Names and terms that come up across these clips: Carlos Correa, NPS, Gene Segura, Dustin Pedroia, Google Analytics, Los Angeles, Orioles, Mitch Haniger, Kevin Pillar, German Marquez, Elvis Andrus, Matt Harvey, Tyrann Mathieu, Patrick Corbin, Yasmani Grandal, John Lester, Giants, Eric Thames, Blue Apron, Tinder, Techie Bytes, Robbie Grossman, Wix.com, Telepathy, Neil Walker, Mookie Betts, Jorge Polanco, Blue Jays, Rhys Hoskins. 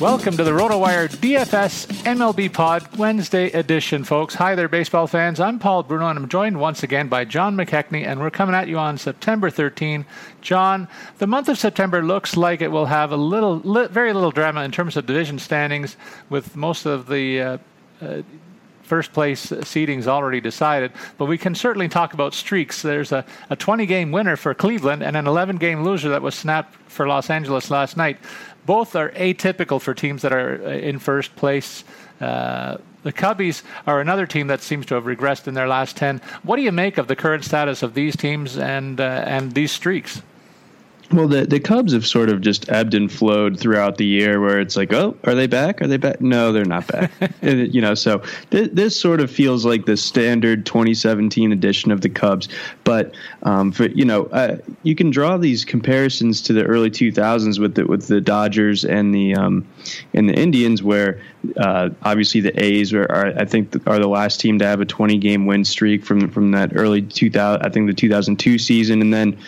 Welcome to the RotoWire DFS MLB Pod Wednesday edition, folks. Hi there, baseball fans. I'm Paul Bruno, and I'm joined once again by John McKechnie, and we're coming at you on September 13. John, the month of September looks like it will have a very little drama in terms of division standings, with most of the first-place seedings already decided, but we can certainly talk about streaks. There's a 20-game winner for Cleveland and an 11-game loser that was snapped for Los Angeles last night. Both are atypical for teams that are in first place. The Cubbies are another team that seems to have regressed in their last 10. What do you make of the current status of these teams and these streaks? Well, the Cubs have sort of just ebbed and flowed throughout the year, where it's like, oh, are they back? Are they back? No, they're not back. And, so this sort of feels like the standard 2017 edition of the Cubs. But you can draw these comparisons to the early 2000s with the Dodgers and the Indians, where obviously the A's are the last team to have a 20-game win streak from that early 2000. I think the 2002 season, and then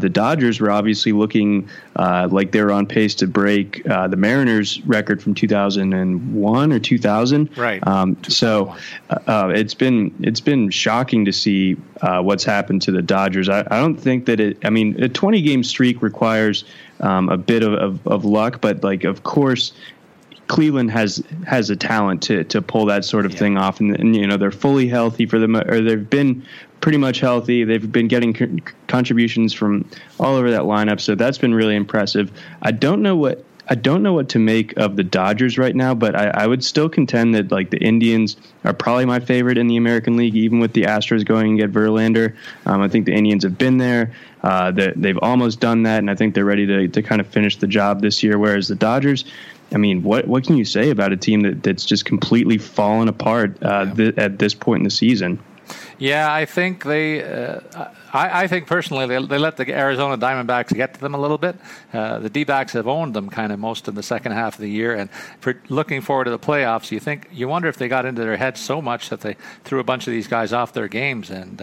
the Dodgers were obviously looking like they were on pace to break the Mariners record from 2001 or 2000. Right. So it's been shocking to see what's happened to the Dodgers. I don't think that a 20-game streak requires a bit of luck, but of course Cleveland has a talent to pull that sort of thing off, and they're fully healthy for them, or they've been pretty much healthy. They've been getting contributions from all over that lineup, so that's been really impressive. I don't know what to make of the Dodgers right now, but I would still contend that the Indians are probably my favorite in the American League, even with the Astros going and get Verlander. I think the Indians have been there. They've almost done that, and I think they're ready to kind of finish the job this year, whereas the Dodgers, what can you say about a team that's just completely fallen apart at this point in the season? Yeah, I think I think personally they let the Arizona Diamondbacks get to them a little bit. The D-backs have owned them kind of most in the second half of the year, and looking forward to the playoffs, you wonder if they got into their heads so much that they threw a bunch of these guys off their games, and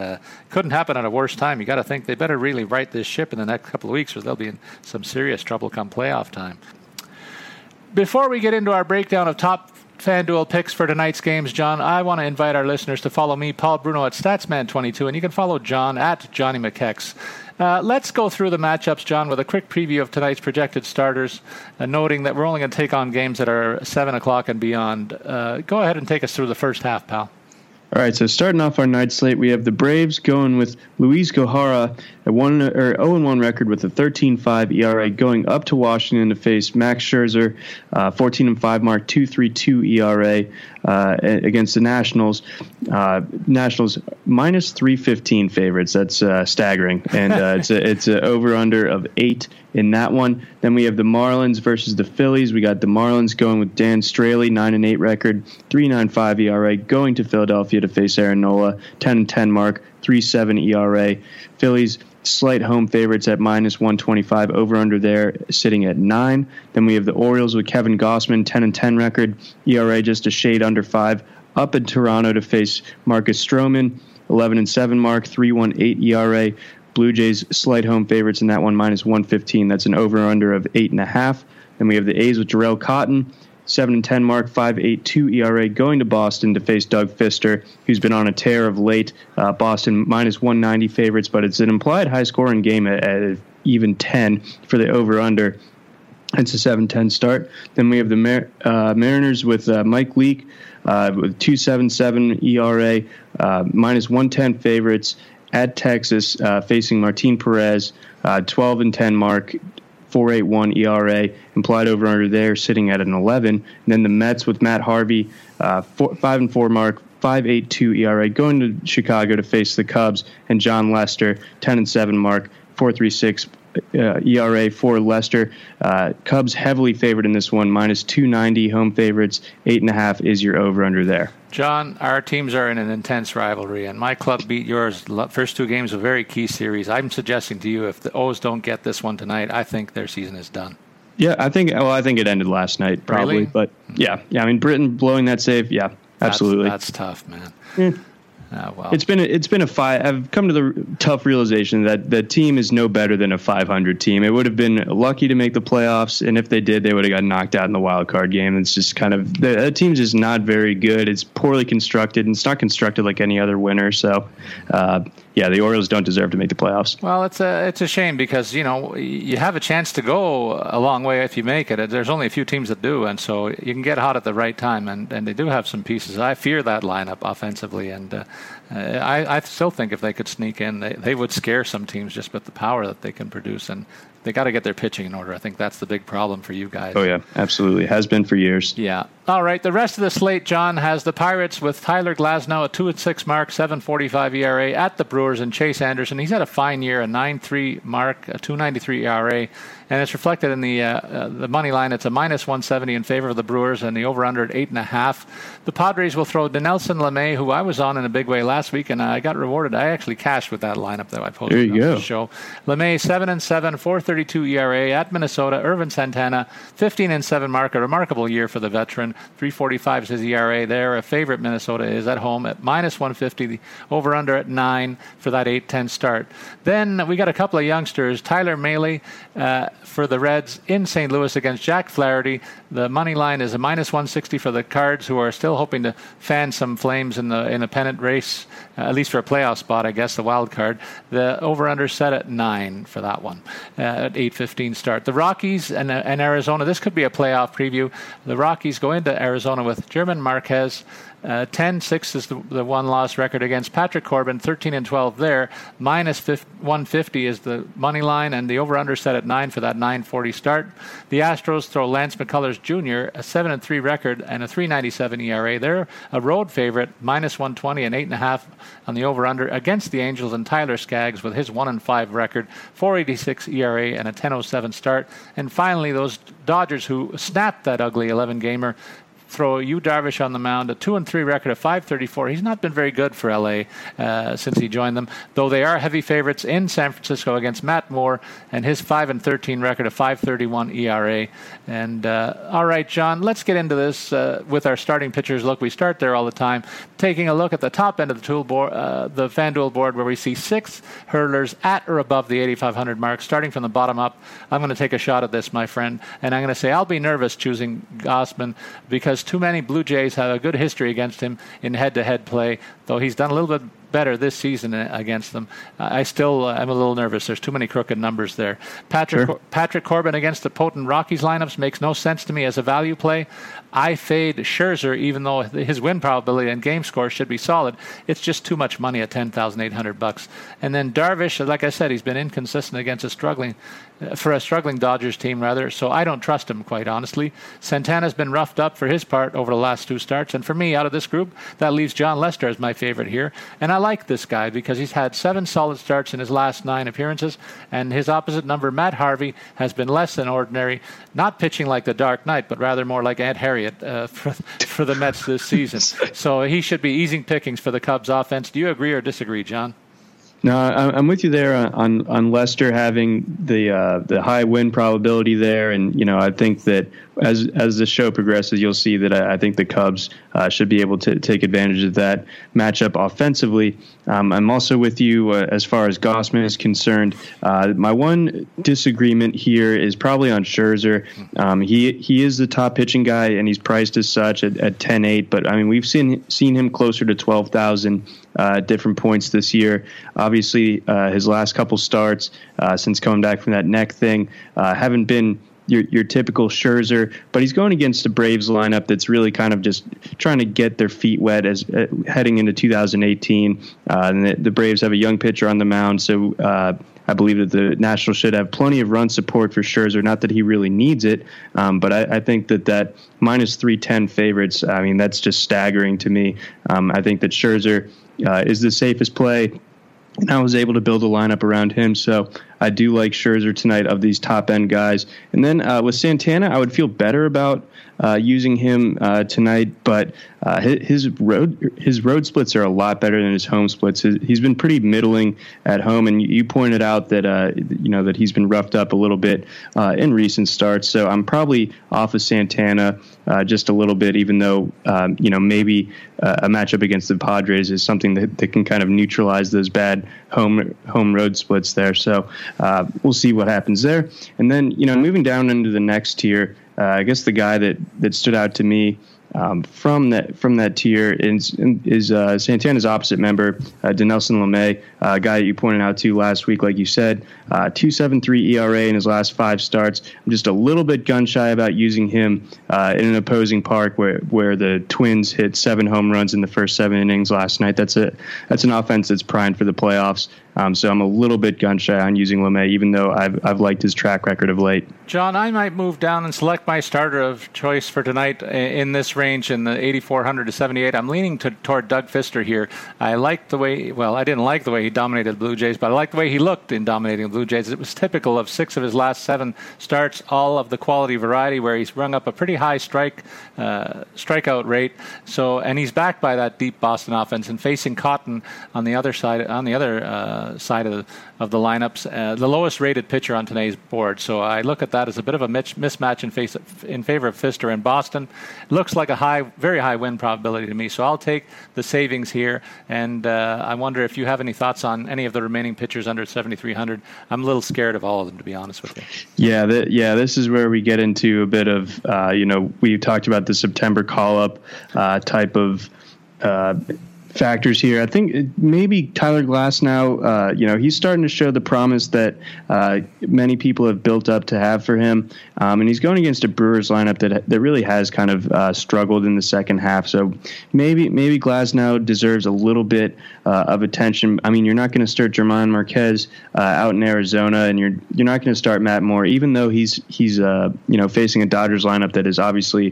couldn't happen at a worse time. You got to think they better really right this ship in the next couple of weeks, or they'll be in some serious trouble come playoff time. Before we get into our breakdown of top FanDuel picks for tonight's games, John, I want to invite our listeners to follow me, Paul Bruno, at Statsman22, and you can follow John at Johnny McKex. Let's go through the matchups, John, with a quick preview of tonight's projected starters, noting that we're only going to take on games that are 7 o'clock and beyond. Go ahead and take us through the first half, pal. All right, so starting off our night slate, we have the Braves going with Luis Gohara, a 0-1 record with a 13.5 ERA, going up to Washington to face Max Scherzer, 14-5 mark, 2.32 ERA against the Nationals. Nationals minus 315 favorites. That's staggering, and it's a over/under of 8 in that one. Then we have the Marlins versus the Phillies. We got the Marlins going with Dan Straley, 9-8 record, 3.95 ERA, going to Philadelphia to face Aaron Nola, 10-10 mark, 3.7 ERA. Phillies slight home favorites at minus 125, over under there sitting at 9. Then we have the Orioles with Kevin Gossman, 10-10 record, ERA just a shade under 5, up in Toronto to face Marcus Stroman, 11-7 mark, 3.18 ERA. Blue Jays slight home favorites in that one, minus 115. That's an over under of 8.5. Then we have the A's with Jarrell Cotton, 7-10 mark, 5.82 ERA, going to Boston to face Doug Fister, who's been on a tear of late. Boston minus 190 favorites, but it's an implied high-scoring game at even 10 for the over-under. It's a 7-10 start. Then we have the Mariners with Mike Leake with 2.77 ERA, minus 110 favorites at Texas, facing Martin Perez, 12-10 mark, 4.81 ERA, implied over under there sitting at an 11. And then the Mets with Matt Harvey, 5-4 mark, 5.82 ERA, going to Chicago to face the Cubs and John Lester, 10-7 mark, 4.36 ERA for Lester. Cubs heavily favored in this one, minus 290 home favorites, 8.5 is your over under there. John, our teams are in an intense rivalry, and my club beat yours. First two games were very key series. I'm suggesting to you, if the O's don't get this one tonight, I think their season is done. Yeah, I think it ended last night, probably. Really? But yeah, I mean, Britain blowing that save, yeah, absolutely. That's tough, man. Yeah. Well. It's been a five. I've come to the tough realization that the team is no better than a 500 team. It would have been lucky to make the playoffs, and if they did, they would have got knocked out in the wild card game. It's just kind of the team's just not very good. It's poorly constructed, and it's not constructed like any other winner. So, yeah, the Orioles don't deserve to make the playoffs. Well, it's a shame because you have a chance to go a long way if you make it. There's only a few teams that do, and so you can get hot at the right time, and they do have some pieces. I fear that lineup offensively, and. I still think if they could sneak in, they would scare some teams just with the power that they can produce, and they got to get their pitching in order. I think that's the big problem for you guys. Oh, yeah, absolutely. Has been for years. Yeah. All right, the rest of the slate, John, has the Pirates with Tyler Glasnow, a 2.6 mark, 7.45 ERA, at the Brewers, and Chase Anderson. He's had a fine year, a 9.3 mark, a 2.93 ERA, and it's reflected in the money line. It's a minus 170 in favor of the Brewers, and the over-under at 8.5. The Padres will throw Dinelson Lamet, who I was on in a big way last week, and I got rewarded. I actually cashed with that lineup that I posted there you on the show. Lamet, 7-7, 4.32 ERA at Minnesota. Irvin Santana, 15-7 mark, a remarkable year for the veteran. 3.45 is his ERA there. A favorite Minnesota is at home at minus 150, the over-under at 9 for that 8-10 start. Then we got a couple of youngsters. Tyler Mahle for the Reds in St. Louis against Jack Flaherty. The money line is a minus 160 for the Cards, who are still hoping to fan some flames in the pennant race, at least for a playoff spot, I guess, the wild card. The over-under set at 9 for that one, at 8:15 start. The Rockies and Arizona, this could be a playoff preview. The Rockies go into Arizona with German Marquez, 10-6 is the one-loss record against Patrick Corbin, 13-12 there. Minus 150 is the money line, and the over-under set at 9 for that 9:40 start. The Astros throw Lance McCullers Jr., a 7-3 record and a 3.97 ERA. They're a road favorite, minus 120 and 8.5 on the over-under against the Angels and Tyler Skaggs with his 1-5 record, 4.86 ERA and a 10.07 start. And finally, those Dodgers who snapped that ugly 11-gamer throw Yu Darvish on the mound, a 2-3 record of 5.34. He's not been very good for LA since he joined them, though they are heavy favorites in San Francisco against Matt Moore and his 5-13 record of 5.31 ERA. And all right, John, let's get into this with our starting pitchers. Look, we start there all the time, taking a look at the top end of the tool board, the FanDuel board, where we see 6 hurlers at or above the 8,500 mark, starting from the bottom up. I'm going to take a shot at this, my friend, and I'm going to say I'll be nervous choosing Gossman because too many Blue Jays have a good history against him in head-to-head play, though he's done a little bit better this season against them. I still am a little nervous. There's too many crooked numbers there. Patrick Corbin against the potent Rockies lineups makes no sense to me as a value play. I fade Scherzer, even though his win probability and game score should be solid. It's just too much money at $10,800. And then Darvish, like I said, he's been inconsistent against a struggling Dodgers team, rather, so I don't trust him, quite honestly. Santana's been roughed up for his part over the last two starts, and for me, out of this group, that leaves John Lester as my favorite here. And I like this guy because he's had 7 solid starts in his last 9 appearances, and his opposite number, Matt Harvey, has been less than ordinary, not pitching like the Dark Knight, but rather more like Aunt Harriet for the Mets this season. So he should be easing pickings for the Cubs offense. Do you agree or disagree, John? No, I'm with you there on Lester having the high win probability there, and I think that as the show progresses, you'll see that I think the Cubs should be able to take advantage of that matchup offensively. I'm also with you as far as Gossman is concerned. My one disagreement here is probably on Scherzer. He is the top pitching guy, and he's priced as such at 10.8. But I mean, we've seen him closer to 12,000 at different points this year. Obviously, his last couple starts since coming back from that neck thing haven't been your typical Scherzer, but he's going against the Braves lineup that's really kind of just trying to get their feet wet as heading into 2018. And the Braves have a young pitcher on the mound, so I believe that the Nationals should have plenty of run support for Scherzer. Not that he really needs it, but I think that minus 310 favorites, I mean, that's just staggering to me. I think that Scherzer is the safest play, and I was able to build a lineup around him. So I do like Scherzer tonight of these top-end guys. And then with Santana, I would feel better about using him tonight, but his road splits are a lot better than his home splits. He's been pretty middling at home, and you pointed out that that he's been roughed up a little bit in recent starts. So I'm probably off of Santana just a little bit, even though maybe a matchup against the Padres is something that can kind of neutralize those bad home road splits there. So we'll see what happens there. And then, moving down into the next tier, I guess the guy that stood out to me from that tier is Santana's opposite member, Dinelson Lamet, a guy that you pointed out to last week, like you said, 2.73 ERA in his last 5 starts. I'm just a little bit gun shy about using him in an opposing park where the Twins hit 7 home runs in the first 7 innings last night. That's an offense that's primed for the playoffs. So I'm a little bit gun shy on using LeMay, even though I've liked his track record of late. John, I might move down and select my starter of choice for tonight in this range in the 8,400 to 78. I'm leaning toward Doug Fister here. I didn't like the way he dominated the Blue Jays, but I liked the way he looked in dominating the Blue Jays. It was typical of 6 of his last 7 starts, all of the quality variety, where he's rung up a pretty high strikeout rate. So, and he's backed by that deep Boston offense and facing Cotton on the other side, of the lineups, the lowest rated pitcher on today's board. So I look at that as a bit of a mismatch in favor of Fister in Boston. Looks like a very high win probability to me. So I'll take the savings here. And I wonder if you have any thoughts on any of the remaining pitchers under 7,300. I'm a little scared of all of them, to be honest with you. Yeah, this is where we get into a bit of, we talked about the September call-up type of factors here. I think maybe Tyler Glasnow, he's starting to show the promise that many people have built up to have for him. And he's going against a Brewers lineup that really has kind of struggled in the second half. So maybe Glasnow deserves a little bit of attention. I mean, you're not going to start Germán Marquez out in Arizona, and you're not going to start Matt Moore, even though he's facing a Dodgers lineup that has obviously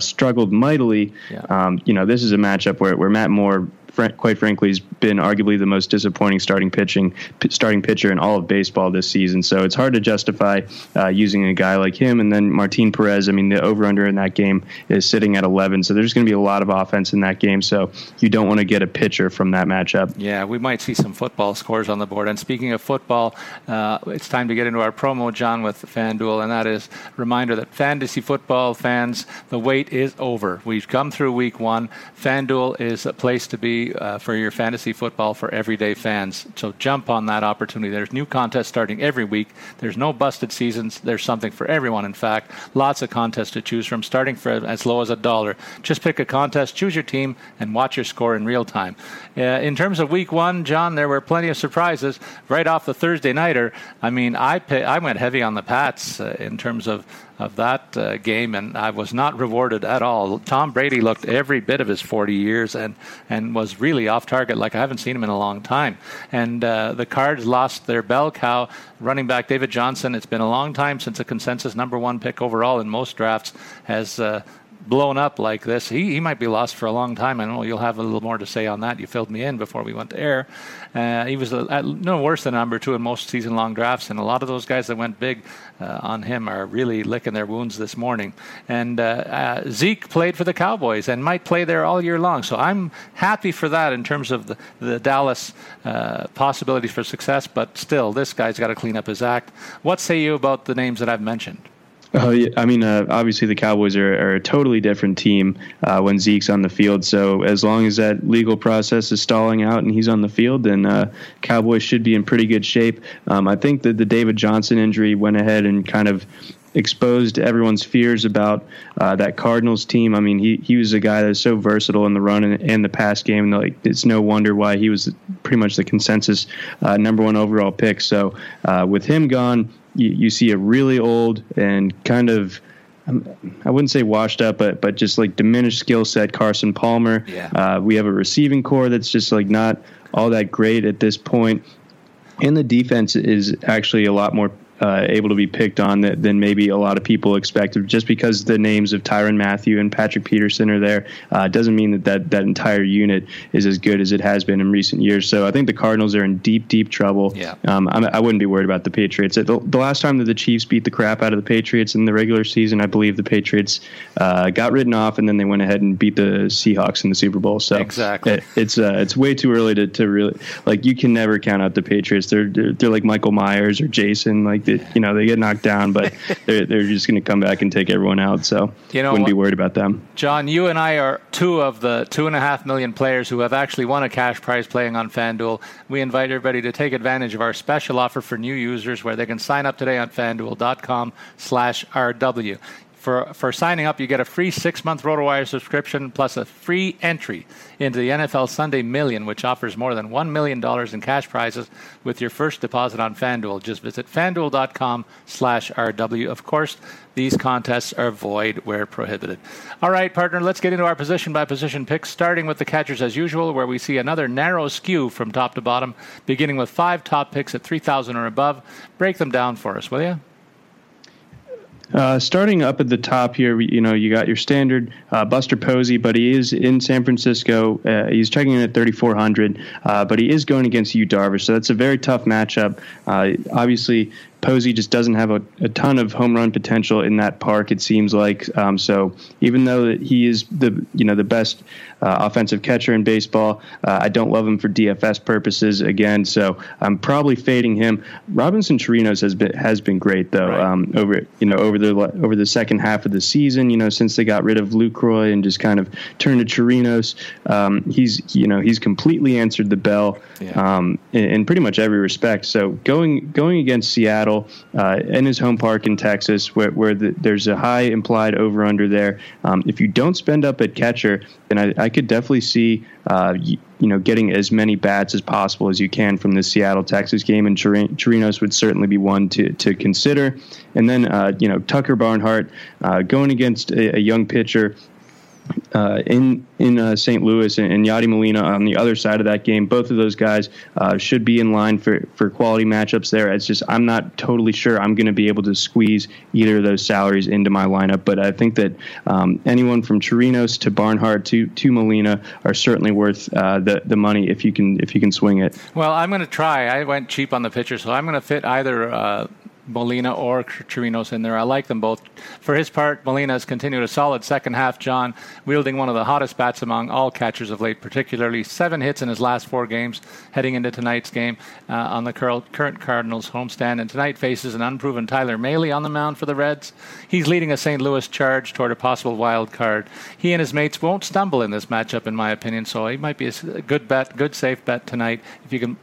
struggled mightily. Yeah. This is a matchup where Matt Moore, quite frankly, has been arguably the most disappointing starting pitcher in all of baseball this season. So it's hard to justify using a guy like him. And then Martin Perez, I mean, the over-under in that game is sitting at 11. So there's going to be a lot of offense in that game. So you don't want to get a pitcher from that matchup. Yeah, we might see some football scores on the board. And speaking of football, it's time to get into our promo, John, with FanDuel. And that is a reminder that fantasy football fans, the wait is over. We've come through week 1. FanDuel is a place to be. free for your fantasy football for everyday fans. So jump on that opportunity. There's new contests starting every week. There's no busted seasons. There's something for everyone, in fact. Lots of contests to choose from, starting for as low as $1. Just pick a contest, choose your team, and watch your score in real time. In terms of week one, John, there were plenty of surprises right off the Thursday nighter. I mean, I went heavy on the Pats in terms of that game, and I was not rewarded at all. Tom Brady looked every bit of his 40 years and was really off target like I haven't seen him in a long time. And the Cards lost their bell cow, running back David Johnson. It's been a long time since a consensus number one pick overall in most drafts has blown up like this. He might be lost for a long time. I know you'll have a little more to say on that. You filled me in before we went to air. He was no worse than number two in most season-long drafts, and a lot of those guys that went big on him are really licking their wounds this morning. And Zeke played for the Cowboys and might play there all year long, so I'm happy for that in terms of the Dallas possibilities for success, but still, this guy's got to clean up his act. What say you about the names that I've mentioned? Oh, yeah. I mean, obviously the Cowboys are a totally different team when Zeke's on the field. So as long as that legal process is stalling out and he's on the field, then Cowboys should be in pretty good shape. I think that the David Johnson injury went ahead and kind of exposed everyone's fears about that Cardinals team. I mean, he was a guy that's so versatile in the run and the pass game. And like, it's no wonder why he was pretty much the consensus number one overall pick. So with him gone, you see a really old and kind of, I wouldn't say washed up, but just like diminished skill set, Carson Palmer. Yeah. We have a receiving core that's just like not all that great at this point. And the defense is actually a lot more able to be picked on than maybe a lot of people expected, just because the names of Tyrann Mathieu and Patrick Peterson are there. Doesn't mean that entire unit is as good as it has been in recent years. So I think the Cardinals are in deep, deep trouble. Yeah. I wouldn't be worried about the Patriots. The last time that the Chiefs beat the crap out of the Patriots in the regular season, I believe the Patriots got written off, and then they went ahead and beat the Seahawks in the Super Bowl. So exactly, it's way too early to really, like, you can never count out the Patriots. They're like Michael Myers or Jason, like, you know, they get knocked down, but they're just going to come back and take everyone out. So you know, wouldn't be worried about them. John, you and I are two of the 2.5 million players who have actually won a cash prize playing on FanDuel. We invite everybody to take advantage of our special offer for new users, where they can sign up today on FanDuel.com/RW. For signing up, you get a free 6-month RotoWire subscription plus a free entry into the NFL Sunday Million, which offers more than $1 million in cash prizes with your first deposit on FanDuel. Just visit FanDuel.com/RW. Of course, these contests are void where prohibited. All right, partner, let's get into our position-by-position picks, starting with the catchers as usual, where we see another narrow skew from top to bottom, beginning with 5 top picks at 3,000 or above. Break them down for us, will you? Starting up at the top here, you know, you got your standard Buster Posey, but he is in San Francisco. He's checking in at 3,400, but he is going against Yu Darvish, so that's a very tough matchup. Obviously, Posey just doesn't have a ton of home run potential in that park, it seems like. So even though he is the best offensive catcher in baseball, I don't love him for DFS purposes again. So I'm probably fading him. Robinson Chirinos has been great though. Right. Over the second half of the season, you know, since they got rid of Lucroy and just kind of turned to Chirinos, he's completely answered the bell. Yeah. In pretty much every respect. So going against Seattle. In his home park in Texas, where there's a high implied over-under there. If you don't spend up at catcher, then I could definitely see getting as many bats as possible as you can from the Seattle-Texas game, and Chirinos would certainly be one to consider. And then, Tucker Barnhart going against a young pitcher in St. Louis, and Yadier Molina on the other side of that game. Both of those guys should be in line for quality matchups there. It's just, I'm not totally sure I'm going to be able to squeeze either of those salaries into my lineup, but I think that anyone from Chirinos to Barnhart to Molina are certainly worth the money if you can swing it. Well, I'm going to try. I went cheap on the pitcher, so I'm going to fit either Molina or Chirinos in there. I like them both. For his part, Molina has continued a solid second half, John, wielding one of the hottest bats among all catchers of late, particularly 7 hits in his last 4 games, heading into tonight's game on the current Cardinals homestand. And tonight faces an unproven Tyler Mahle on the mound for the Reds. He's leading a St. Louis charge toward a possible wild card. He and his mates won't stumble in this matchup, in my opinion, so he might be a good bet, good safe bet tonight if you can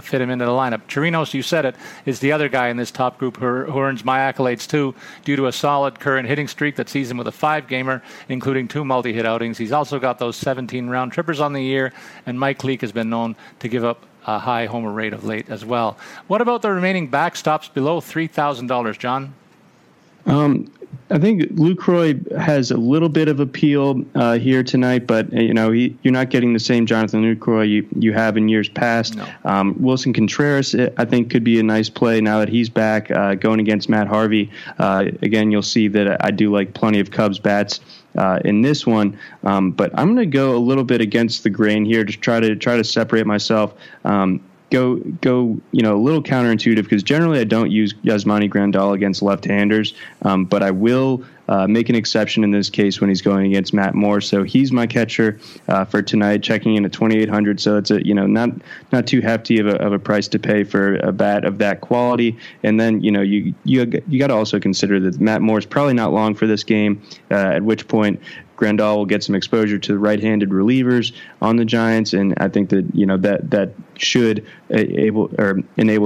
fit him into the lineup. Chirinos, you said it, is the other guy in this top group who earns my accolades too, due to a solid current hitting streak that sees him with a 5-gamer, including 2 multi-hit outings. He's also got those 17 round trippers on the year, and Mike Leake has been known to give up a high homer rate of late as well. What about the remaining backstops below $3,000, John? I think Lucroy has a little bit of appeal here tonight, but you're not getting the same Jonathan Lucroy you have in years past. No. Wilson Contreras, I think, could be a nice play now that he's back going against Matt Harvey. Again, you'll see that I do like plenty of Cubs bats in this one, but I'm going to go a little bit against the grain here to try to separate myself. Go, a little counterintuitive, because generally I don't use Yasmani Grandal against left-handers, but I will make an exception in this case when he's going against Matt Moore. So he's my catcher for tonight, checking in at 2,800. So it's a not too hefty of a price to pay for a bat of that quality. And then you got to also consider that Matt Moore is probably not long for this game, at which point Grandal will get some exposure to the right-handed relievers on the Giants, and I think that that should enable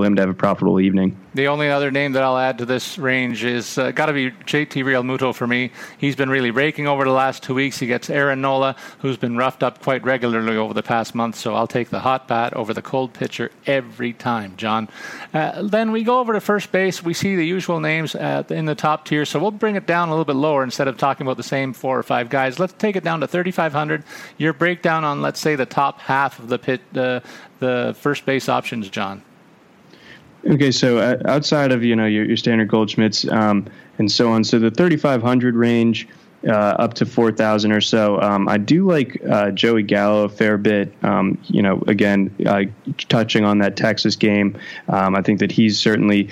him to have a profitable evening. The only other name that I'll add to this range is got to be JT Realmuto for me. He's been really raking over the last 2 weeks. He gets Aaron Nola, who's been roughed up quite regularly over the past month, so I'll take the hot bat over the cold pitcher every time, John. Then we go over to first base. We see the usual names in the top tier, so we'll bring it down a little bit lower instead of talking about the same 4 or 5 guys. Let's take it down to 3,500. Your breakdown on, let's say, the top half of the first base options, John. Okay, so outside of your standard Goldschmidts and so on, so the 3,500 range up to 4,000 or so, I do like Joey Gallo a fair bit. Touching on that Texas game, I think that he's certainly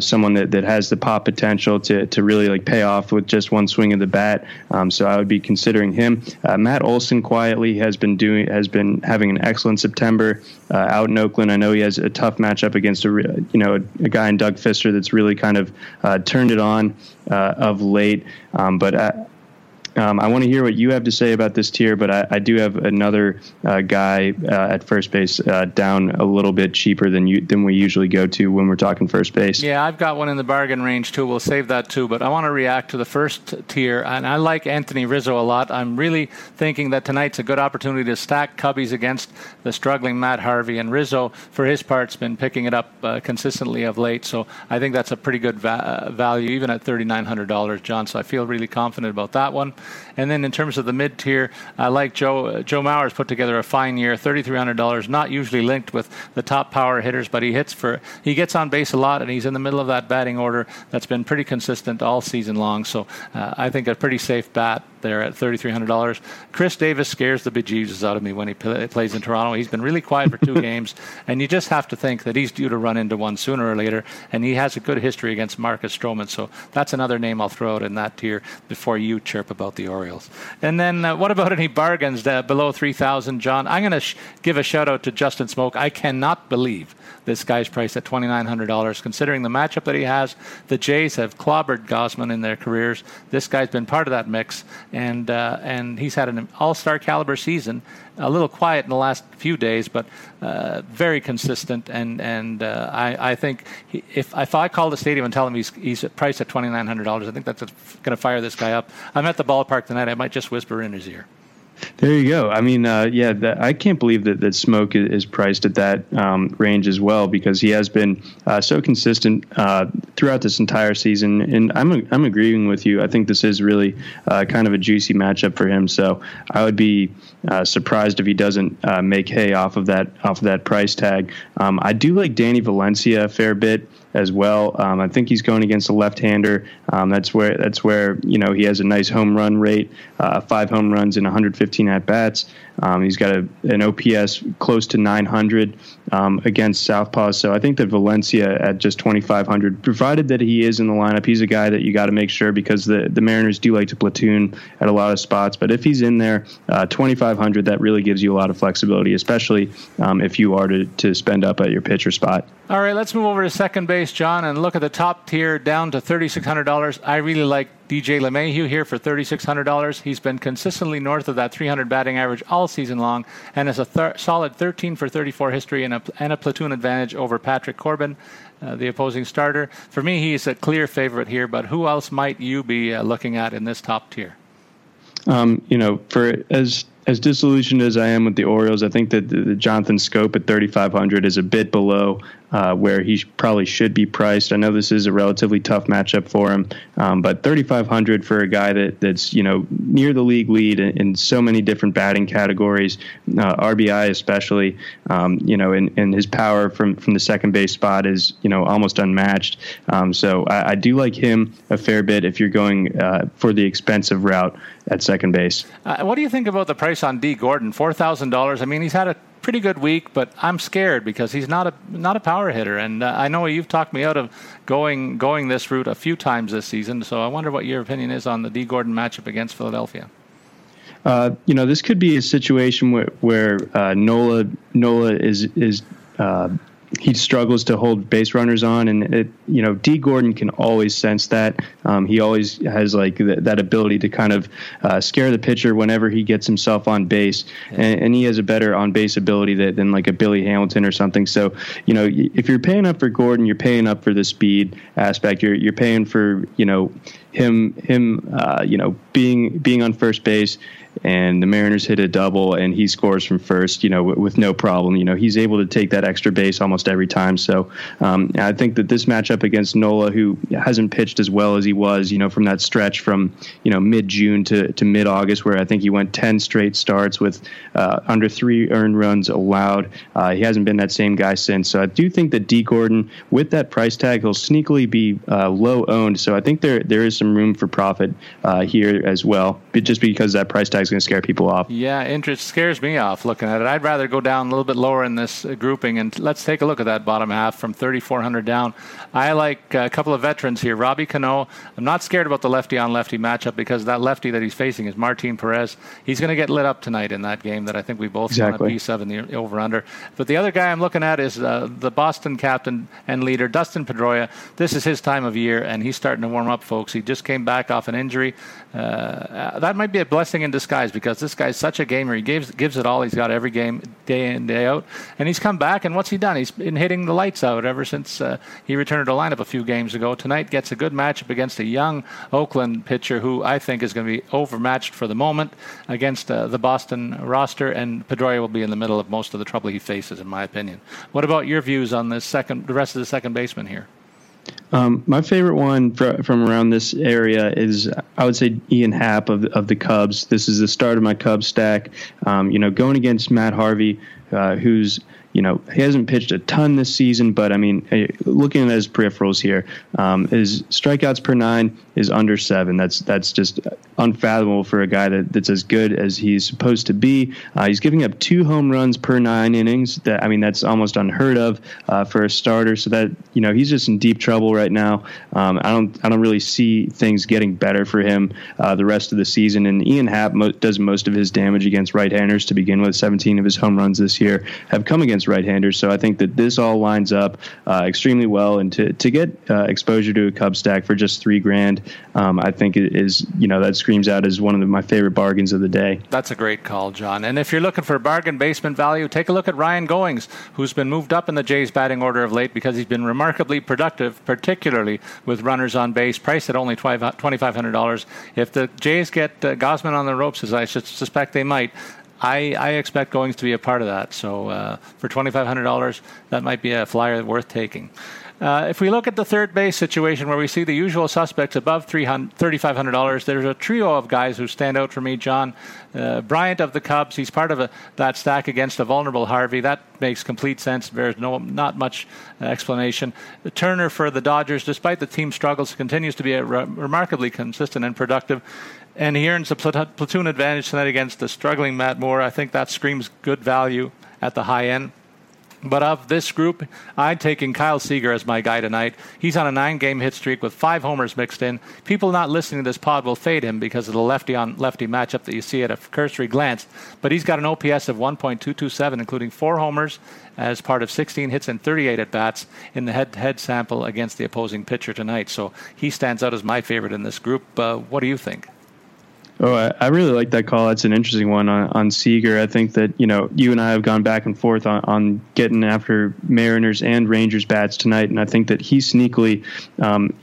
someone that has the pop potential to really pay off with just one swing of the bat. So I would be considering him. Matt Olson quietly has been having an excellent September out in Oakland. I know he has a tough matchup against a guy in Doug Fister that's really kind of turned it on of late. But I want to hear what you have to say about this tier, but I do have another guy at first base down a little bit cheaper than we usually go to when we're talking first base. Yeah, I've got one in the bargain range, too. We'll save that, too. But I want to react to the first tier, and I like Anthony Rizzo a lot. I'm really thinking that tonight's a good opportunity to stack Cubbies against the struggling Matt Harvey. And Rizzo, for his part, has been picking it up consistently of late. So I think that's a pretty good value, even at $3,900, John. So I feel really confident about that one. And then in terms of the mid-tier, I like Joe Mauer's put together a fine year, $3,300, not usually linked with the top power hitters, but he gets on base a lot, and he's in the middle of that batting order that's been pretty consistent all season long. So I think a pretty safe bat there at $3,300. Chris Davis scares the bejesus out of me when he plays in Toronto. He's been really quiet for 2 games, and you just have to think that he's due to run into one sooner or later, and he has a good history against Marcus Stroman. So that's another name I'll throw out in that tier before you chirp about the Orioles. And then what about any bargains that below 3,000, John? I'm going to give a shout-out to Justin Smoke. I cannot believe this guy's priced at $2,900, considering the matchup that he has. The Jays have clobbered Gossman in their careers. This guy's been part of that mix, and he's had an all-star caliber season. A little quiet in the last few days, but very consistent. And I think if I call the stadium and tell him he's priced at $2,900, I think that's going to fire this guy up. I'm at the ballpark tonight. I might just whisper in his ear. There you go. I mean, I can't believe that Smoke is priced at that range as well, because he has been so consistent throughout this entire season. And I'm agreeing with you. I think this is really kind of a juicy matchup for him. So I would be surprised if he doesn't make hay off of that price tag. I do like Danny Valencia a fair bit. as well. I think he's going against a left-hander. That's where you know he has a nice home run rate, 5 home runs in 115 at-bats. He's got an OPS close to 900 against southpaws. So I think that Valencia at just 2,500, provided that he is in the lineup, he's a guy that you got to make sure, because the Mariners do like to platoon at a lot of spots. But if he's in there, 2,500, that really gives you a lot of flexibility, especially if you are to spend up at your pitcher spot. All right, let's move over to second base, John, and look at the top tier down to $3,600. I really like DJ LeMahieu here for $3,600. He's been consistently north of that 300 batting average all season long, and has a solid 13 for 34 history and a platoon advantage over Patrick Corbin, the opposing starter. For me, he's a clear favorite here, but who else might you be looking at in this top tier? For as disillusioned as I am with the Orioles, I think that the Jonathan Scope at 3,500 is a bit below where he probably should be priced. I know this is a relatively tough matchup for him, but 3,500 for a guy that's near the league lead in so many different batting categories, RBI especially, and his power from the second base spot is almost unmatched. So I do like him a fair bit if you're going for the expensive route at second base. What do you think about the price on D. Gordon, $4,000? I mean, he's had a pretty good week, but I'm scared because he's not a power hitter. And I know you've talked me out of going this route a few times this season, so I wonder what your opinion is on the D. Gordon matchup against Philadelphia. This could be a situation where Nola is he struggles to hold base runners on, and D. Gordon can always sense that. He always has that ability to kind of scare the pitcher whenever he gets himself on base, and he has a better on base ability than like a Billy Hamilton or something. So if you're paying up for Gordon, you're paying up for the speed aspect. You're paying for him being on first base, and the Mariners hit a double and he scores from first, with no problem. He's able to take that extra base almost every time. So I think that this matchup against Nola, who hasn't pitched as well as he was, from that stretch from, mid-June to mid-August, where I think he went 10 straight starts with under 3 earned runs allowed. He hasn't been that same guy since. So I do think that D. Gordon, with that price tag, he'll sneakily be low-owned. So I think there is some room for profit here as well, just because that price tag going to scare people off. Yeah, interest scares me off looking at it. I'd rather go down a little bit lower in this grouping, and let's take a look at that bottom half from 3,400 down. I like a couple of veterans here. Robbie Cano. I'm not scared about the lefty-on-lefty matchup, because that lefty that he's facing is Martin Perez. He's going to get lit up tonight in that game that I think we both want a B7 the over-under. But the other guy I'm looking at is the Boston captain and leader, Dustin Pedroia. This is his time of year, and he's starting to warm up, folks. He just came back off an injury. That might be a blessing in disguise, because this guy's such a gamer. He gives it all. He's got every game, day in, day out. And he's come back, and what's he done? He's been hitting the lights out ever since he returned to the lineup a few games ago. Tonight gets a good matchup against a young Oakland pitcher who I think is going to be overmatched for the moment against the Boston roster, and Pedroia will be in the middle of most of the trouble he faces, in my opinion. What about your views on the rest of the second baseman here? My favorite one from around this area is, I would say, Ian Happ of the Cubs. This is the start of my Cubs stack. Going against Matt Harvey, who's he hasn't pitched a ton this season, but I mean, looking at his peripherals here, his strikeouts per 9 is under 7. That's just unfathomable for a guy that's as good as he's supposed to be. He's giving up 2 home runs per 9 innings. That's almost unheard of for a starter. So that he's just in deep trouble right now. I don't really see things getting better for him the rest of the season. And Ian Happ does most of his damage against right-handers to begin with. 17 of his home runs this year have come against right-handers, so I think that this all lines up extremely well, and to get exposure to a Cub stack for just $3,000, I think it is that screams out as one of my favorite bargains of the day. That's a great call, John. And if you're looking for bargain basement value, take a look at Ryan Goings, who's been moved up in the Jays batting order of late because he's been remarkably productive, particularly with runners on base, priced at only $2,500. If the Jays get Gossman on the ropes, as I suspect they might, I expect Goings to be a part of that. So for $2,500, that might be a flyer worth taking. If we look at the third base situation where we see the usual suspects above $3,500, there's a trio of guys who stand out for me, John. Bryant of the Cubs, he's part of that stack against a vulnerable Harvey. That makes complete sense. There's not much explanation. Turner for the Dodgers, despite the team's struggles, continues to be remarkably consistent and productive. And he earns a platoon advantage tonight against the struggling Matt Moore. I think that screams good value at the high end. But of this group, I'm taking Kyle Seager as my guy tonight. He's on a 9-game hit streak with 5 homers mixed in. People not listening to this pod will fade him because of the lefty-on-lefty matchup that you see at a cursory glance. But he's got an OPS of 1.227, including 4 homers as part of 16 hits and 38 at-bats in the head-to-head sample against the opposing pitcher tonight. So he stands out as my favorite in this group. What do you think? Oh, I really like that call. That's an interesting one on Seager. I think that, you know, you and I have gone back and forth on getting after Mariners and Rangers bats tonight. And I think that he sneakily,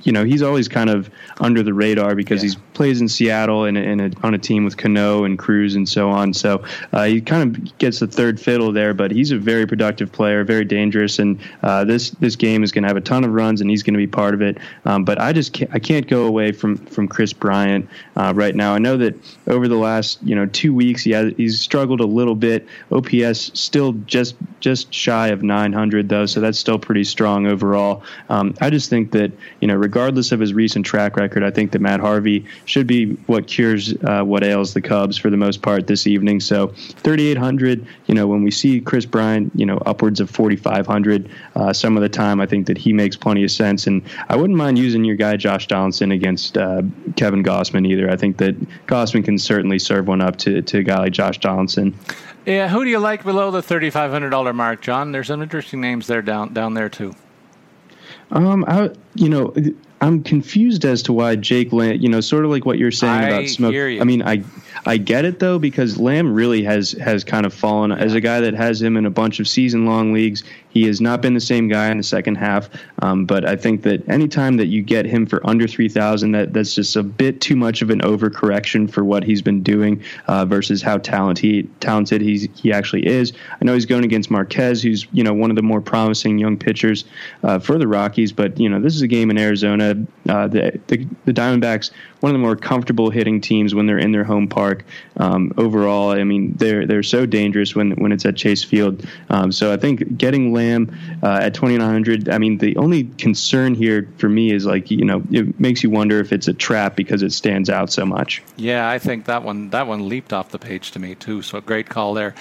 you know, he's always kind of under the radar because he plays in Seattle and on a team with Cano and Cruz and so on. So he kind of gets the third fiddle there, but he's a very productive player, very dangerous. And this game is going to have a ton of runs and he's going to be part of it. But I can't go away from Chris Bryant right now. I know that over the last 2 weeks he's struggled a little bit. OPS still just shy of 900 though, so that's still pretty strong overall. I just think that regardless of his recent track record, I think that Matt Harvey should be what cures what ails the Cubs for the most part this evening. So 3,800. When we see Chris Bryant, upwards of 4,500 some of the time, I think that he makes plenty of sense. And I wouldn't mind using your guy Josh Donaldson against Kevin Gossman either. I think that Gossman can certainly serve one up to a guy like Josh Donaldson. Yeah, who do you like below the $3,500 mark, John? There's some interesting names there down there too. I'm confused as to why Jake Lamb, sort of like what you're saying about Smoke. I mean, I get it though, because Lamb really has kind of fallen as a guy that has him in a bunch of season long leagues. He has not been the same guy in the second half. But I think that anytime that you get him for under 3,000, that's just a bit too much of an overcorrection for what he's been doing versus how talented he actually is. I know he's going against Marquez, who's, one of the more promising young pitchers for the Rockies. But, this is a game in Arizona. The Diamondbacks, one of the more comfortable hitting teams when they're in their home park. Overall, I mean, they're so dangerous when it's at Chase Field. So I think getting Lamb at 2,900, I mean, the only concern here for me is it makes you wonder if it's a trap because it stands out so much. Yeah, I think that one leaped off the page to me too. So great call there.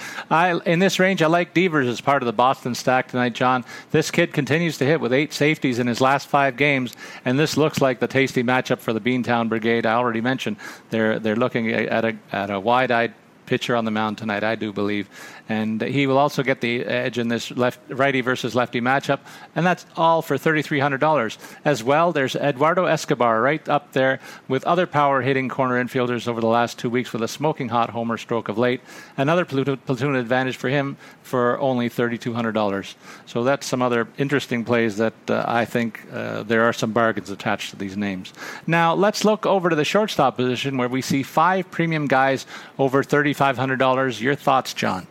In this range, I like Devers as part of the Boston stack tonight, John. This kid continues to hit with 8 safeties in his last 5 games, and this looks like the tasty matchup for the Beantown Brigade. I already mentioned they're looking at a wide-eyed pitcher on the mound tonight, I do believe. And he will also get the edge in this righty versus lefty matchup. And that's all for $3,300. As well, there's Eduardo Escobar right up there with other power-hitting corner infielders over the last 2 weeks with a smoking hot homer stroke of late. Another platoon advantage for him for only $3,200. So that's some other interesting plays that I think there are some bargains attached to these names. Now, let's look over to the shortstop position where we see 5 premium guys over $3,500. Your thoughts, John?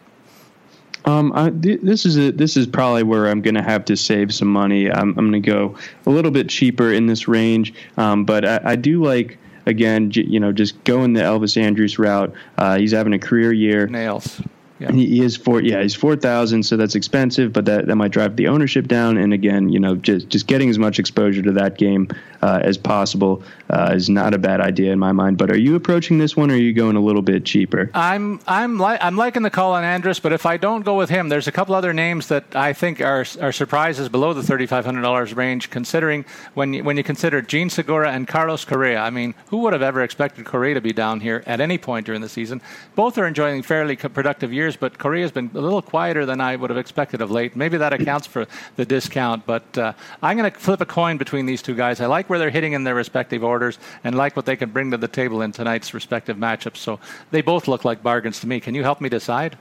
This is probably where I'm going to have to save some money. I'm going to go a little bit cheaper in this range, but I do like, again, just going the Elvis Andrus route. He's having a career year. Nails. Yeah. He's 4,000, so that's expensive, but that might drive the ownership down. And again, just getting as much exposure to that game as possible is not a bad idea in my mind. But are you approaching this one, or are you going a little bit cheaper? I'm liking the call on Andrus, but if I don't go with him, there's a couple other names that I think are surprises below the $3,500 range. Considering when you consider Gene Segura and Carlos Correa, I mean, who would have ever expected Correa to be down here at any point during the season? Both are enjoying fairly productive years, but Correa's been a little quieter than I would have expected of late. Maybe that accounts for the discount, but I'm going to flip a coin between these two guys. I like where they're hitting in their respective orders and like what they can bring to the table in tonight's respective matchups. So they both look like bargains to me. Can you help me decide?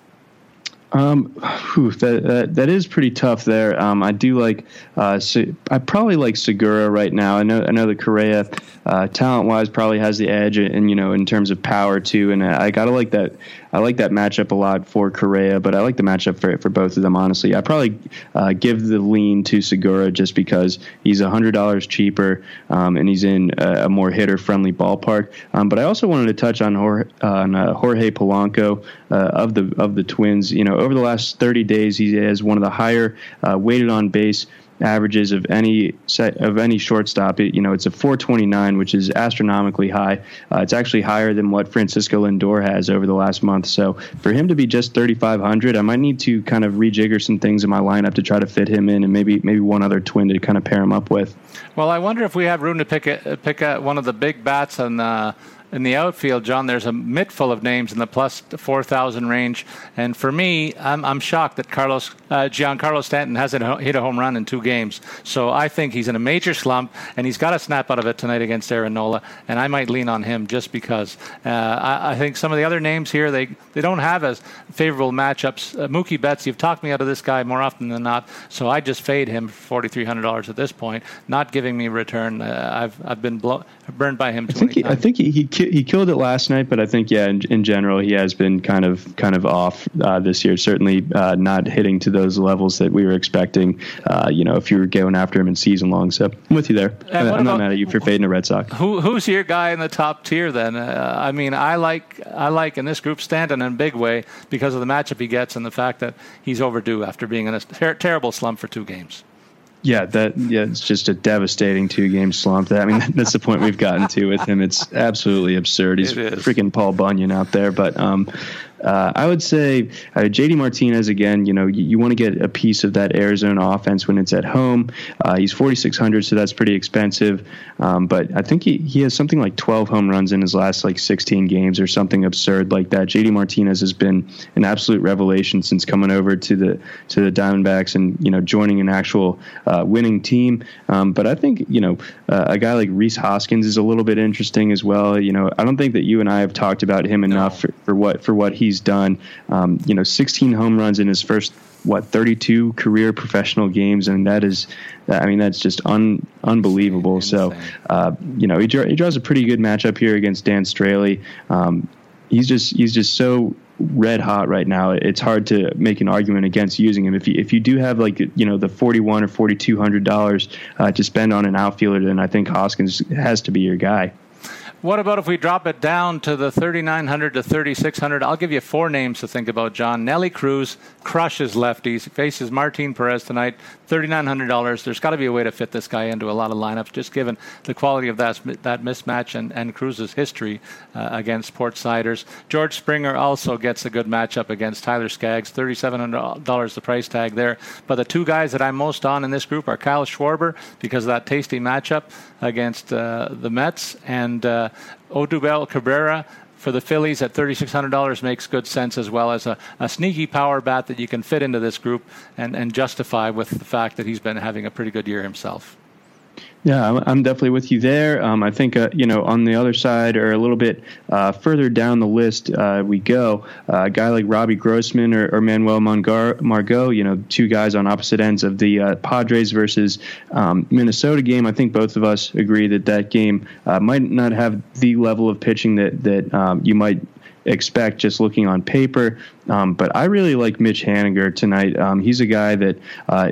That is pretty tough there. I do like, I probably like Segura right now. I know that Correa, talent wise, probably has the edge, and in terms of power too. And I gotta like that. I like that matchup a lot for Correa, but I like the matchup for both of them, honestly. I probably give the lean to Segura just because he's $100 cheaper and he's in a more hitter-friendly ballpark. But I also wanted to touch on Jorge Polanco of the Twins. You know, over the last 30 days, he has one of the higher weighted on base averages of any set of any shortstop. You know, it's a 429, which is astronomically high. It's actually higher than what Francisco Lindor has over the last month. So for him to be just 3,500, I might need to kind of rejigger some things in my lineup to try to fit him in, and maybe one other Twin to kind of pair him up with. Well, I wonder if we have room to pick one of the big bats on the in the outfield, John. There's a mitt full of names in the plus 4,000 range, and for me, I'm shocked that Giancarlo Stanton hasn't hit a home run in 2 games. So I think he's in a major slump, and he's got to snap out of it tonight against Aaron Nola. And I might lean on him just because I think some of the other names here they don't have as favorable matchups. Mookie Betts, you've talked me out of this guy more often than not, so I just fade him for $4,300 at this point, not giving me a return. I've been burned by him. I think he killed it last night, but I think, yeah, in general, he has been kind of off this year. Certainly not hitting to those levels that we were expecting, you know, if you were going after him in season long. So I'm with you there. I'm not mad at you for fading a Red Sox. Who's your guy in the top tier then? I mean, I like in this group Stanton in a big way because of the matchup he gets and the fact that he's overdue after being in a terrible slump for 2 games. Yeah, it's just a devastating 2-game slump. That's the point we've gotten to with him. It's absolutely absurd. He's freaking Paul Bunyan out there. But I would say J.D. Martinez, again, you know, you want to get a piece of that Arizona offense when it's at home. He's 4,600, so that's pretty expensive. But I think he has something like 12 home runs in his last, 16 games or something absurd like that. J.D. Martinez has been an absolute revelation since coming over to the Diamondbacks and, you know, joining an actual winning team. But I think, you know, a guy like Rhys Hoskins is a little bit interesting as well. You know, I don't think that you and I have talked about him enough for what he's done. You know, 16 home runs in his first 32 career professional games, and that is, I mean, that's just unbelievable. So, you know, he draws a pretty good matchup here against Dan Straley. He's just so red hot right now. It's hard to make an argument against using him. If you do have the $4,100 or $4,200 to spend on an outfielder, then I think Hoskins has to be your guy. What about if we drop it down to the $3,900 to $3,600? I'll give you 4 names to think about, John. Nelly Cruz crushes lefties, faces Martin Perez tonight, $3,900. There's got to be a way to fit this guy into a lot of lineups, just given the quality of that mismatch and Cruz's history against Portsiders. George Springer also gets a good matchup against Tyler Skaggs, $3,700 the price tag there. But the 2 guys that I'm most on in this group are Kyle Schwarber because of that tasty matchup against the Mets, and Odubel Cabrera for the Phillies at $3,600 makes good sense, as well as a sneaky power bat that you can fit into this group and justify with the fact that he's been having a pretty good year himself. Yeah, I'm definitely with you there. I think, you know, on the other side or a little bit further down the list we go, a guy like Robbie Grossman or Manuel Margot, you know, 2 guys on opposite ends of the Padres versus Minnesota game. I think both of us agree that game might not have the level of pitching that you might expect just looking on paper. But I really like Mitch Haniger tonight. He's a guy that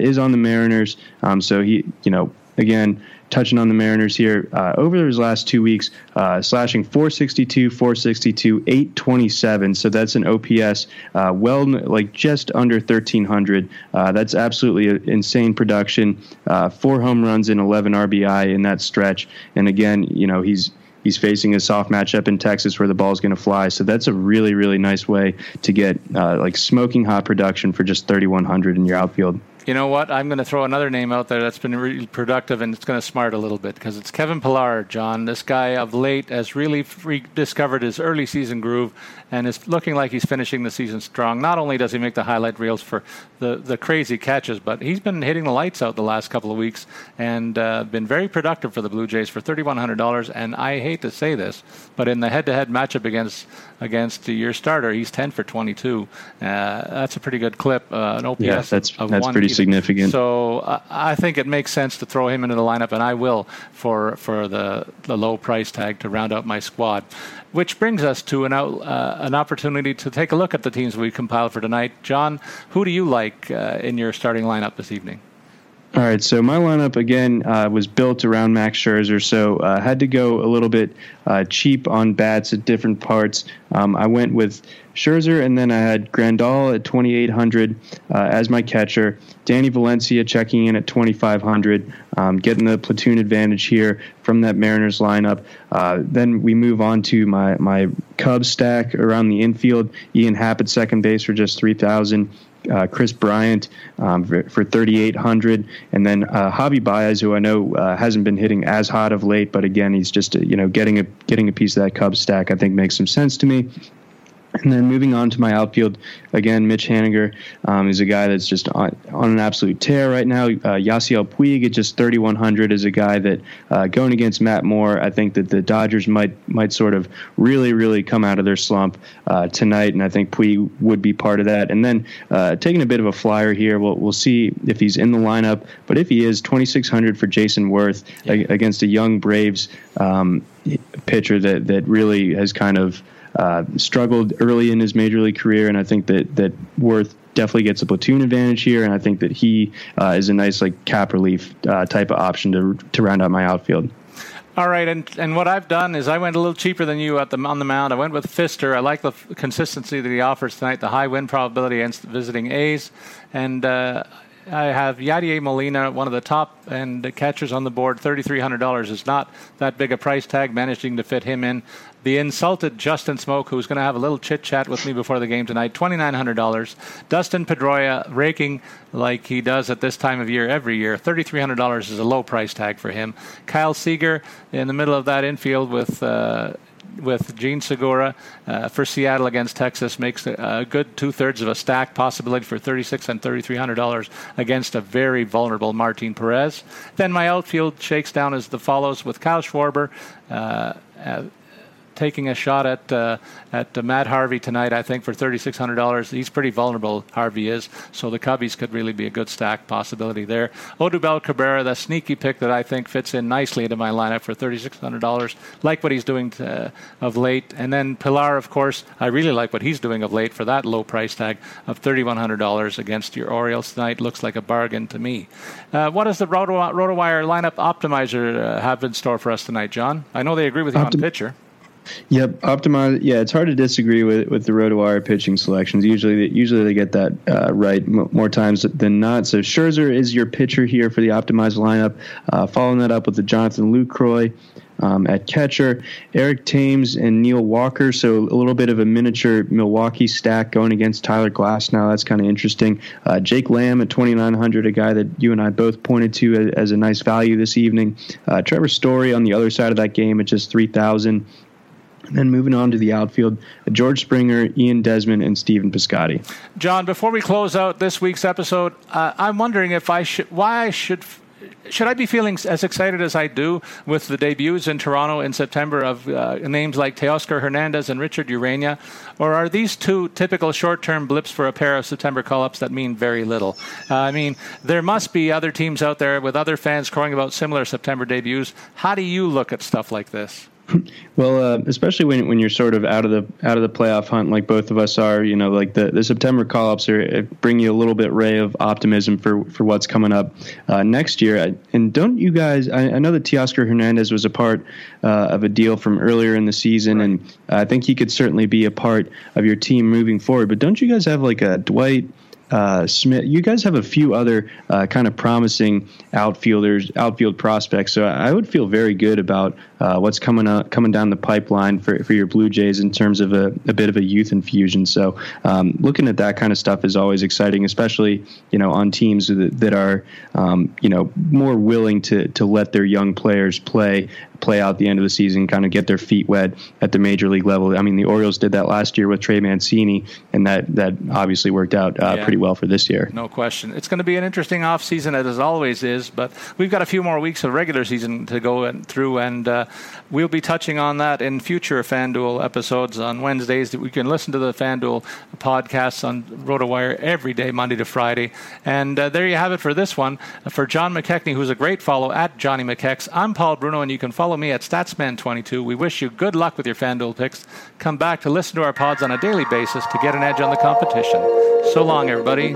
is on the Mariners. So he, you know, again, touching on the Mariners here, over his last 2 weeks, slashing 462, 462, 827. So that's an OPS just under 1,300. That's absolutely insane production. 4 home runs and 11 RBI in that stretch. And again, you know, he's facing a soft matchup in Texas where the ball's going to fly. So that's a really, really nice way to get smoking hot production for just 3,100 in your outfield. You know what? I'm going to throw another name out there that's been really productive, and it's going to smart a little bit because it's Kevin Pillar, John. This guy of late has really rediscovered his early season groove and is looking like he's finishing the season strong. Not only does he make the highlight reels for the crazy catches, but he's been hitting the lights out the last couple of weeks and been very productive for the Blue Jays for $3,100. And I hate to say this, but in the head-to-head matchup against your starter, he's 10 for 22. That's a pretty good clip, an OPS of 1. significant. So I think it makes sense to throw him into the lineup, and I will for the low price tag to round out my squad. Which brings us to an opportunity to take a look at the teams we compiled for tonight. John, who do you like in your starting lineup this evening? All right, so my lineup, again, was built around Max Scherzer, so I had to go a little bit cheap on bats at different parts. I went with Scherzer, and then I had Grandal at 2,800 as my catcher. Danny Valencia checking in at 2,500, getting the platoon advantage here from that Mariners lineup. Then we move on to my Cubs stack around the infield. Ian Happ at second base for just 3,000. Chris Bryant for 3,800, and then Javi Baez, who I know hasn't been hitting as hot of late, but again, he's just getting a piece of that Cubs stack. I think makes some sense to me. And then moving on to my outfield, again, Mitch Haniger is a guy that's just on an absolute tear right now. Yasiel Puig at just 3,100 is a guy that going against Matt Moore, I think that the Dodgers might sort of really, really come out of their slump tonight, and I think Puig would be part of that. And then taking a bit of a flyer here, we'll see if he's in the lineup, but if he is, 2,600 for Jason Worth against a young Braves pitcher that really has kind of struggled early in his major league career, and I think that Worth definitely gets a platoon advantage here, and I think that he is a nice like cap relief type of option to round out my outfield. All right, and what I've done is I went a little cheaper than you on the mound. I went with Fister. I like the consistency that he offers tonight, the high win probability against visiting A's, and I have Yadier Molina, one of the top and catchers on the board. $3,300 is not that big a price tag, managing to fit him in. The insulted Justin Smoak, who's going to have a little chit-chat with me before the game tonight, $2,900. Dustin Pedroia, raking like he does at this time of year every year, $3,300 is a low price tag for him. Kyle Seager in the middle of that infield with Gene Segura for Seattle against Texas makes a good two-thirds of a stack possibility for $3,600 and $3,300 against a very vulnerable Martin Perez. Then my outfield shakes down as the follows with Kyle Schwarber taking a shot at Matt Harvey tonight, I think, for $3,600. He's pretty vulnerable, Harvey is, so the Cubbies could really be a good stack possibility there. Odubel Cabrera, the sneaky pick that I think fits in nicely into my lineup for $3,600. Like what he's doing of late. And then Pilar, of course, I really like what he's doing of late for that low price tag of $3,100 against your Orioles tonight. Looks like a bargain to me. What does the RotoWire lineup optimizer have in store for us tonight, John? I know they agree with you on pitcher. Yep, optimize. Yeah, it's hard to disagree with the RotoWire pitching selections. Usually they get that right more times than not. So Scherzer is your pitcher here for the optimized lineup. Following that up with the Jonathan Lucroy at catcher, Eric Thames and Neil Walker. So a little bit of a miniature Milwaukee stack going against Tyler Glasnow. That's kind of interesting. Jake Lamb at 2,900, a guy that you and I both pointed to as a nice value this evening. Trevor Story on the other side of that game at just 3,000. And then moving on to the outfield, George Springer, Ian Desmond, and Stephen Piscotty. John, before we close out this week's episode, I'm wondering if I should, why I should I be feeling as excited as I do with the debuts in Toronto in September of names like Teoscar Hernandez and Richard Urania? Or are these two typical short-term blips for a pair of September call-ups that mean very little? I mean, there must be other teams out there with other fans crying about similar September debuts. How do you look at stuff like this? Well, especially when you're sort of out of the playoff hunt, like both of us are, you know, like the September call-ups bring you a little bit ray of optimism for what's coming up next year. And don't you guys? I know that Teoscar Hernandez was a part of a deal from earlier in the season, right, and I think he could certainly be a part of your team moving forward. But don't you guys have like a Dwight Smith? You guys have a few other kind of promising outfield prospects, so I would feel very good about what's coming down the pipeline for your Blue Jays in terms of a bit of a youth infusion. So looking at that kind of stuff is always exciting, especially, you know, on teams that are more willing to let their young players play play out the end of the season, kind of get their feet wet at the major league level. I mean, the Orioles did that last year with Trey Mancini, and that obviously worked out pretty well for this year. No question. It's going to be an interesting offseason, as always is, but we've got a few more weeks of regular season to go through, and we'll be touching on that in future FanDuel episodes on Wednesdays. You can listen to the FanDuel podcasts on RotoWire every day, Monday to Friday. And there you have it for this one. For John McKechnie, who's a great follow, at Johnny McKex, I'm Paul Bruno, and you can follow me at Statsman22. We wish you good luck with your FanDuel picks. Come back to listen to our pods on a daily basis to get an edge on the competition. So long, everybody.